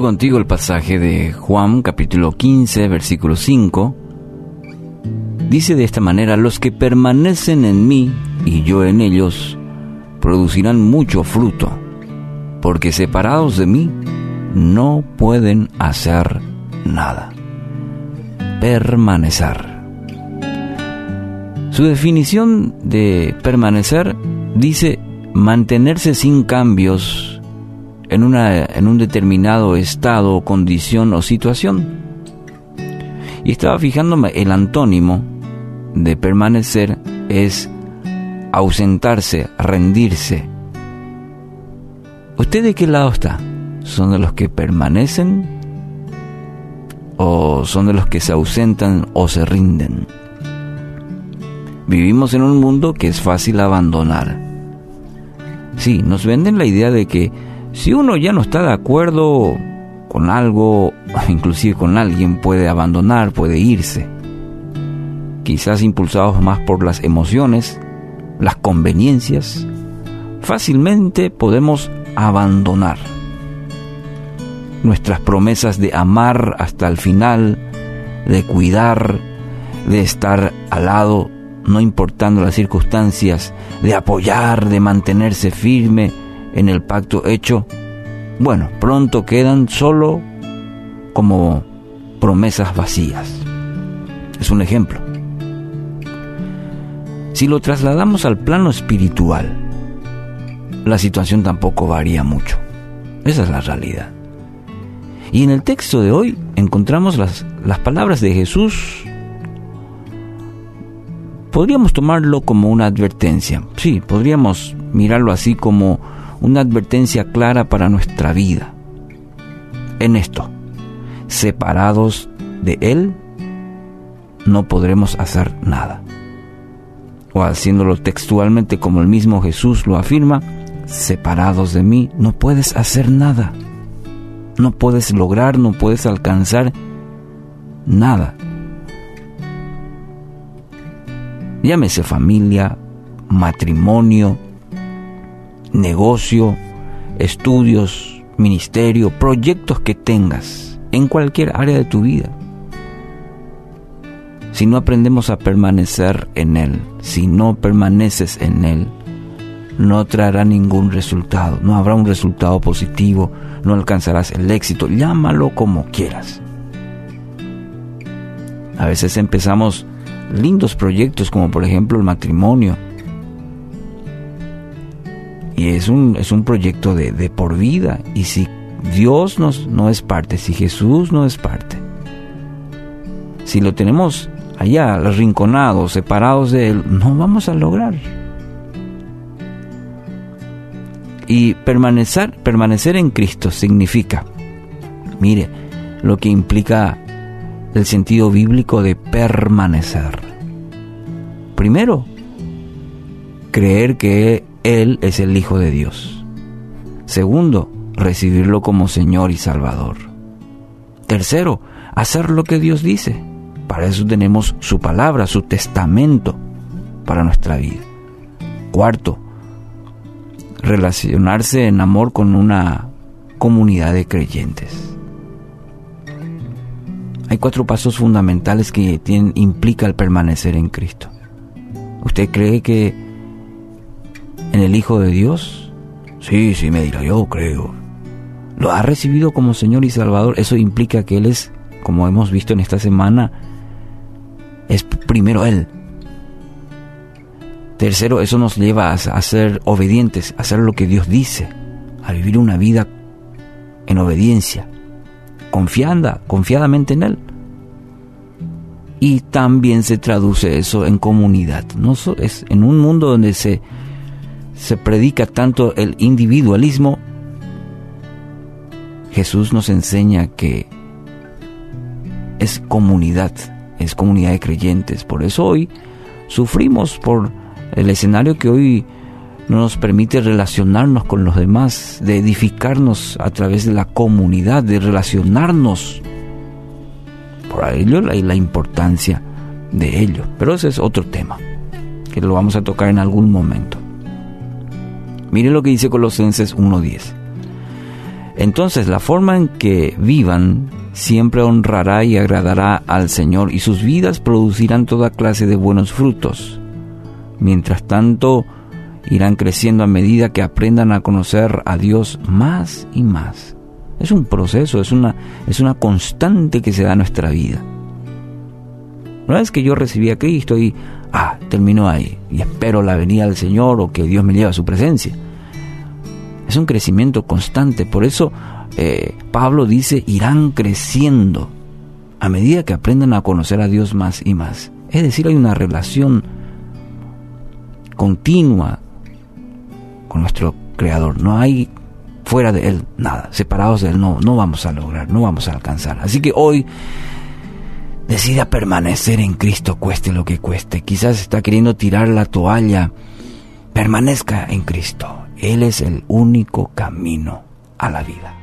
Comparto contigo el pasaje de Juan, capítulo 15, versículo 5. Dice de esta manera: los que permanecen en mí y yo en ellos producirán mucho fruto, porque separados de mí no pueden hacer nada. Permanecer. Su definición de permanecer dice mantenerse sin cambios en un determinado estado o condición o situación. Y estaba fijándome, el antónimo de permanecer es ausentarse, rendirse. ¿Usted de qué lado está? ¿Son de los que permanecen o son de los que se ausentan o se rinden? Vivimos en un mundo que es fácil abandonar. Sí, nos venden la idea de que si uno ya no está de acuerdo con algo, inclusive con alguien, puede abandonar, puede irse. Quizás impulsados más por las emociones, las conveniencias, fácilmente podemos abandonar. Nuestras promesas de amar hasta el final, de cuidar, de estar al lado, no importando las circunstancias, de apoyar, de mantenerse firme en el pacto hecho, bueno, pronto quedan solo como promesas vacías. Es un ejemplo. Si lo trasladamos al plano espiritual, la situación tampoco varía mucho. Esa es la realidad. Y en el texto de hoy encontramos las palabras de Jesús. Podríamos tomarlo como una advertencia. Sí, podríamos mirarlo así como una advertencia clara para nuestra vida. En esto, separados de Él, no podremos hacer nada. O haciéndolo textualmente como el mismo Jesús lo afirma, separados de mí, no puedes hacer nada. No puedes lograr, no puedes alcanzar nada. Llámese familia, matrimonio, negocio, estudios, ministerio, proyectos que tengas en cualquier área de tu vida. Si no aprendemos a permanecer en Él, si no permaneces en Él, no traerá ningún resultado, no habrá un resultado positivo, no alcanzarás el éxito, llámalo como quieras. A veces empezamos lindos proyectos como por ejemplo el matrimonio, y es un proyecto de por vida. Y si Dios no es parte, si Jesús no es parte, si lo tenemos allá arrinconados, separados de Él, no vamos a lograr. Y permanecer en Cristo significa, mire, lo que implica el sentido bíblico de permanecer. Primero, creer que Él es el Hijo de Dios. Segundo, recibirlo como Señor y Salvador. Tercero, hacer lo que Dios dice. Para eso tenemos su palabra, su testamento para nuestra vida. Cuarto, relacionarse en amor con una comunidad de creyentes. Hay cuatro pasos fundamentales que implica el permanecer en Cristo. ¿Usted cree que en el Hijo de Dios? Sí, me dirá, yo creo. ¿Lo ha recibido como Señor y Salvador? Eso implica que Él es, como hemos visto en esta semana, es primero Él. Tercero, eso nos lleva a ser obedientes, a hacer lo que Dios dice, a vivir una vida en obediencia, confiadamente en Él. Y también se traduce eso en comunidad. No es en un mundo donde se predica tanto el individualismo. Jesús nos enseña que es comunidad de creyentes. Por eso hoy sufrimos por el escenario que hoy no nos permite relacionarnos con los demás, de edificarnos a través de la comunidad, de relacionarnos. Por ello la importancia de ello. Pero ese es otro tema que lo vamos a tocar en algún momento. Mire lo que dice Colosenses 1:10. Entonces la forma en que vivan siempre honrará y agradará al Señor, y sus vidas producirán toda clase de buenos frutos. Mientras tanto, irán creciendo a medida que aprendan a conocer a Dios más y más. Es un proceso, es una constante que se da en nuestra vida. No es que yo recibí a Cristo y terminó ahí, y espero la venida del Señor o que Dios me lleve a su presencia. Es un crecimiento constante. Por eso Pablo dice, irán creciendo a medida que aprendan a conocer a Dios más y más. Es decir, hay una relación continua con nuestro Creador. No hay fuera de Él nada. Separados de Él no vamos a lograr, no vamos a alcanzar. Así que hoy decida permanecer en Cristo, cueste lo que cueste. Quizás está queriendo tirar la toalla. Permanezca en Cristo. Él es el único camino a la vida.